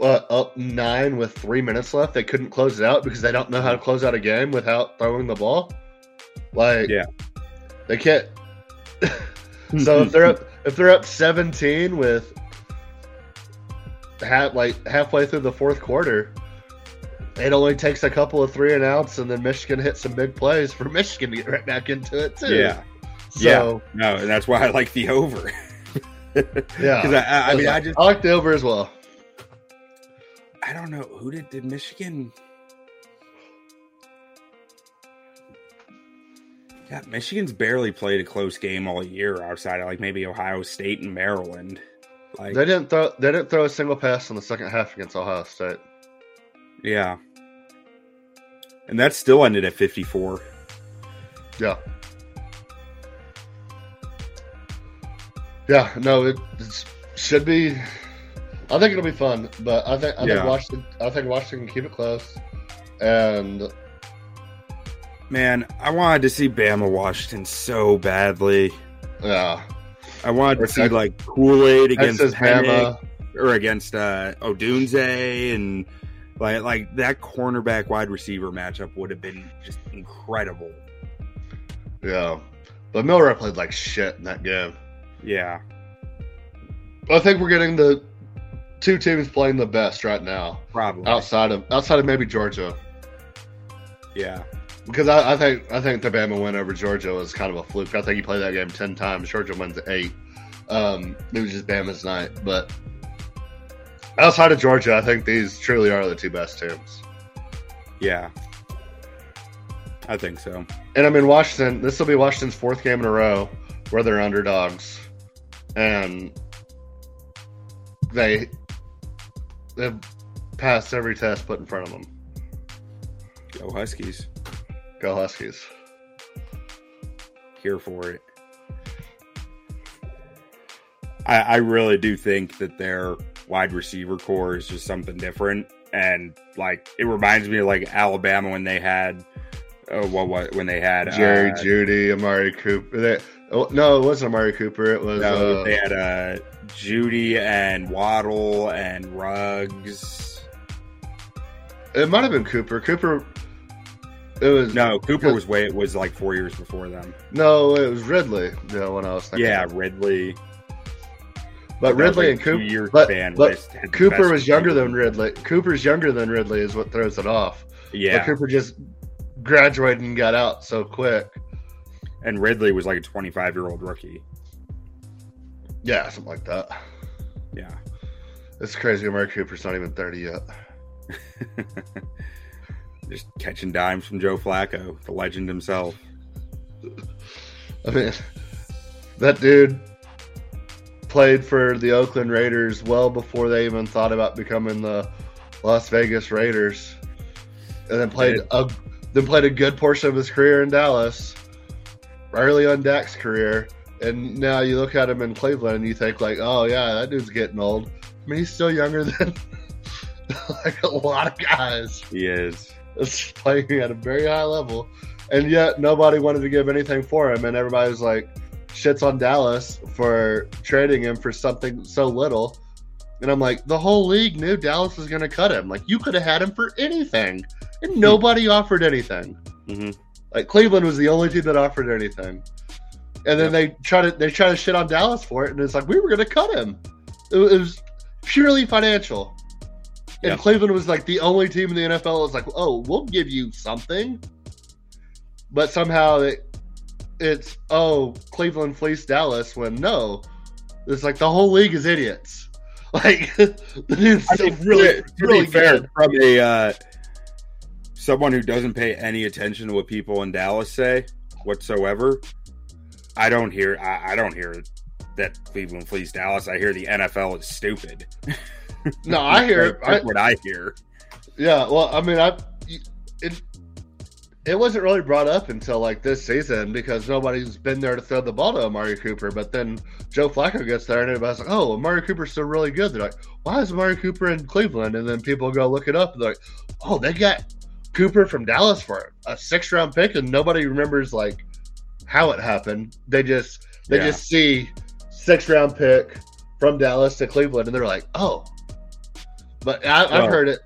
uh, up nine with three minutes left, they couldn't close it out because they don't know how to close out a game without throwing the ball. Like, yeah, they can't. So if they're up, if they're up seventeen with half, like halfway through the fourth quarter, it only takes a couple of three and outs, and then Michigan hits some big plays for Michigan to get right back into it too. Yeah, so, yeah, no, and that's why I like the over. Yeah, because I, I, I mean, I just I like the over as well. I don't know who did did Michigan. Yeah, Michigan's barely played a close game all year outside of like maybe Ohio State and Maryland. Like they didn't throw they didn't throw a single pass in the second half against Ohio State. Yeah. And that still ended at fifty-four. Yeah. Yeah, no, it, it should be I think it'll be fun, but I think I yeah. think Washington I think Washington can keep it close. And man, I wanted to see Bama Washington so badly. Yeah, I wanted or to see like Kool Aid against Bama or against uh, Odunze, and like like that cornerback wide receiver matchup would have been just incredible. Yeah, but Milroe played like shit in that game. Yeah, I think we're getting the two teams playing the best right now. Probably outside of outside of maybe Georgia. Yeah. Because I, I think I think the Bama win over Georgia was kind of a fluke. I think you play that game ten times. Georgia wins eight. Um, it was just Bama's night. But outside of Georgia, I think these truly are the two best teams. Yeah. I think so. And I mean, Washington, this will be Washington's fourth game in a row where they're underdogs. And they, they've passed every test put in front of them. Go Huskies. Go Huskies. Here for it. I, I really do think that their wide receiver core is just something different. And, like, it reminds me of, like, Alabama when they had uh, – what, what when they had – Jerry uh, Judy, Amari Cooper. They, oh, no, it wasn't Amari Cooper. It was no, – uh, they had uh, Judy and Waddle and Ruggs. It might have been Cooper. Cooper – It was no Cooper was way it was like four years before them. No, it was Ridley. You know, when I was thinking yeah, Ridley. But Ridley like and Cooper, but, but Cooper was younger team. than Ridley. Cooper's younger than Ridley is what throws it off. Yeah, but Cooper just graduated and got out so quick. And Ridley was like a twenty-five-year-old rookie. Yeah, something like that. Yeah, it's crazy. Amari Cooper's not even thirty yet. Just catching dimes from Joe Flacco, the legend himself. I mean, that dude played for the Oakland Raiders well before they even thought about becoming the Las Vegas Raiders, and then played a then played a good portion of his career in Dallas, early on Dak's career. And now you look at him in Cleveland and you think like, oh yeah, that dude's getting old. I mean, he's still younger than like a lot of guys. He is. It's playing at a very high level. And yet nobody wanted to give anything for him. And everybody's like shits on Dallas for trading him for something so little. And I'm like, the whole league knew Dallas was going to cut him. Like, you could have had him for anything. And nobody offered anything. Mm-hmm. Like, Cleveland was the only team that offered anything. And then yep. they try to they try to shit on Dallas for it, and it's like, we were going to cut him. It, it was purely financial. And yep. Cleveland was like the only team in the N F L that was like, oh, we'll give you something. But somehow it, it's, oh, Cleveland fleeced Dallas, when no. It's like the whole league is idiots. Like, it's I mean, really, to, to really fair good. From a uh, someone who doesn't pay any attention to what people in Dallas say whatsoever. I don't hear. I, I don't hear that Cleveland fleeced Dallas. I hear the N F L is stupid. No, I hear like, that's I, what I hear. Yeah, well, I mean, I it it wasn't really brought up until like this season because nobody's been there to throw the ball to Amari Cooper. But then Joe Flacco gets there and everybody's like, "Oh, Amari Cooper's still really good." They're like, "Why is Amari Cooper in Cleveland?" And then people go look it up. And they're like, "Oh, they got Cooper from Dallas for a six-round pick," and nobody remembers like how it happened. They just they yeah. just see six round pick from Dallas to Cleveland, and they're like, oh. But I, I've oh. heard it.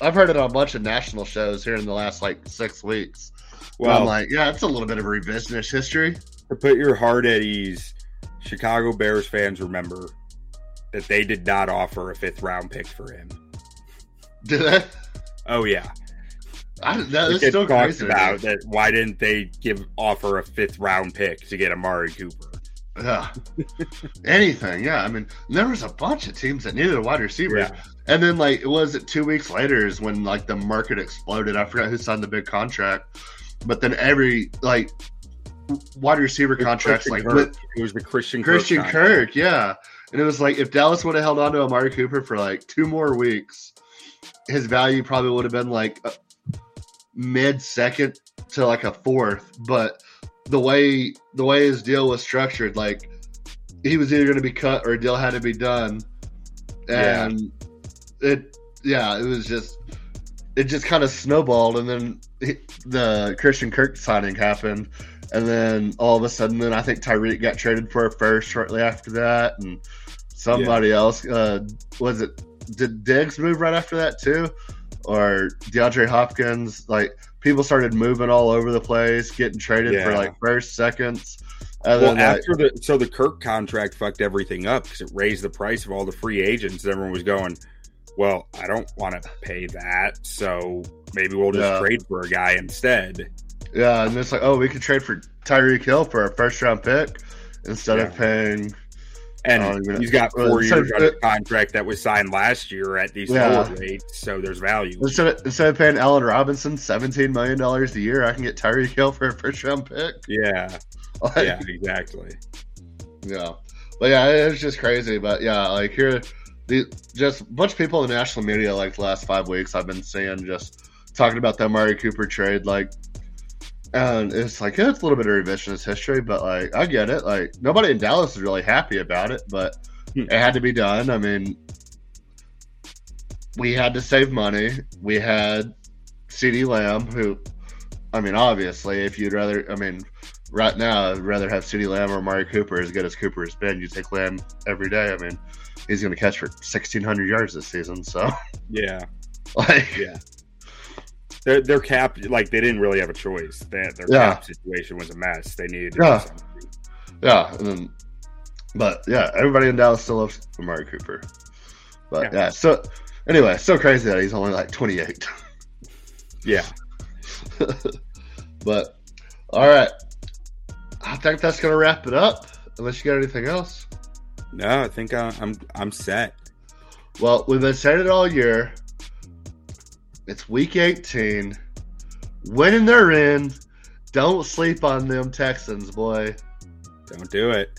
I've heard it on a bunch of national shows here in the last like six weeks. Well, I'm like, yeah, it's a little bit of a revisionist history. To put your heart at ease, Chicago Bears fans remember that they did not offer a fifth round pick for him. Did they? Oh yeah. I, that is still crazy about that. Why didn't they give offer a fifth round pick to get Amari Cooper? Yeah, anything. Yeah, I mean, there was a bunch of teams that needed a wide receiver, yeah. and then like it was it two weeks later is when like the market exploded. I forgot who signed the big contract, but then every like wide receiver the contracts Christian like with, it was the Christian Christian Kirk, Kirk, yeah, and it was like if Dallas would have held on to Amari Cooper for like two more weeks, his value probably would have been like. A, mid second to like a fourth, but the way the way his deal was structured, like he was either going to be cut or a deal had to be done, and yeah. it yeah it was just it just kind of snowballed, and then he, the Christian Kirk signing happened, and then all of a sudden then I think Tyreek got traded for a first shortly after that, and somebody yeah. else uh, was it did Diggs move right after that too? Or DeAndre Hopkins, like people started moving all over the place, getting traded yeah. for like first, seconds. And well, then, after like, the so the Kirk contract fucked everything up because it raised the price of all the free agents. Everyone was going, well, I don't want to pay that, so maybe we'll just yeah. trade for a guy instead. Yeah, and it's like, oh, we could trade for Tyreek Hill for a first round pick instead yeah. of paying. And even, he's got four uh, years under contract that was signed last year at these yeah. lower rates, so there's value. Instead of, instead of paying Allen Robinson seventeen million dollars a year, I can get Tyreek Hill for a first-round pick. Yeah. Like, yeah, exactly. Yeah. But, yeah, it was just crazy. But, yeah, like here, the, just a bunch of people in the national media, like the last five weeks I've been seeing just talking about the Amari Cooper trade, like, and it's like, yeah, it's a little bit of revisionist history, but, like, I get it. Like, nobody in Dallas is really happy about it, but hmm. it had to be done. I mean, we had to save money. We had CeeDee Lamb, who, I mean, obviously, if you'd rather, I mean, right now, I'd rather have CeeDee Lamb or Amari Cooper, as good as Cooper has been. You take Lamb every day. I mean, he's going to catch for sixteen hundred yards this season, so. Yeah. Like, yeah. Their, their cap, like, they didn't really have a choice. Their, their yeah. cap situation was a mess. They needed to yeah. do something. Yeah. And then, but, yeah, everybody in Dallas still loves Amari Cooper. But, yeah. yeah so, anyway, so crazy that he's only, like, twenty-eight. Yeah. But, all right. I think that's going to wrap it up, unless you got anything else. No, I think I, I'm I'm set. Well, we've been saying it all year. It's week eighteen. Winning, they're in. Don't sleep on them Texans, boy. Don't do it.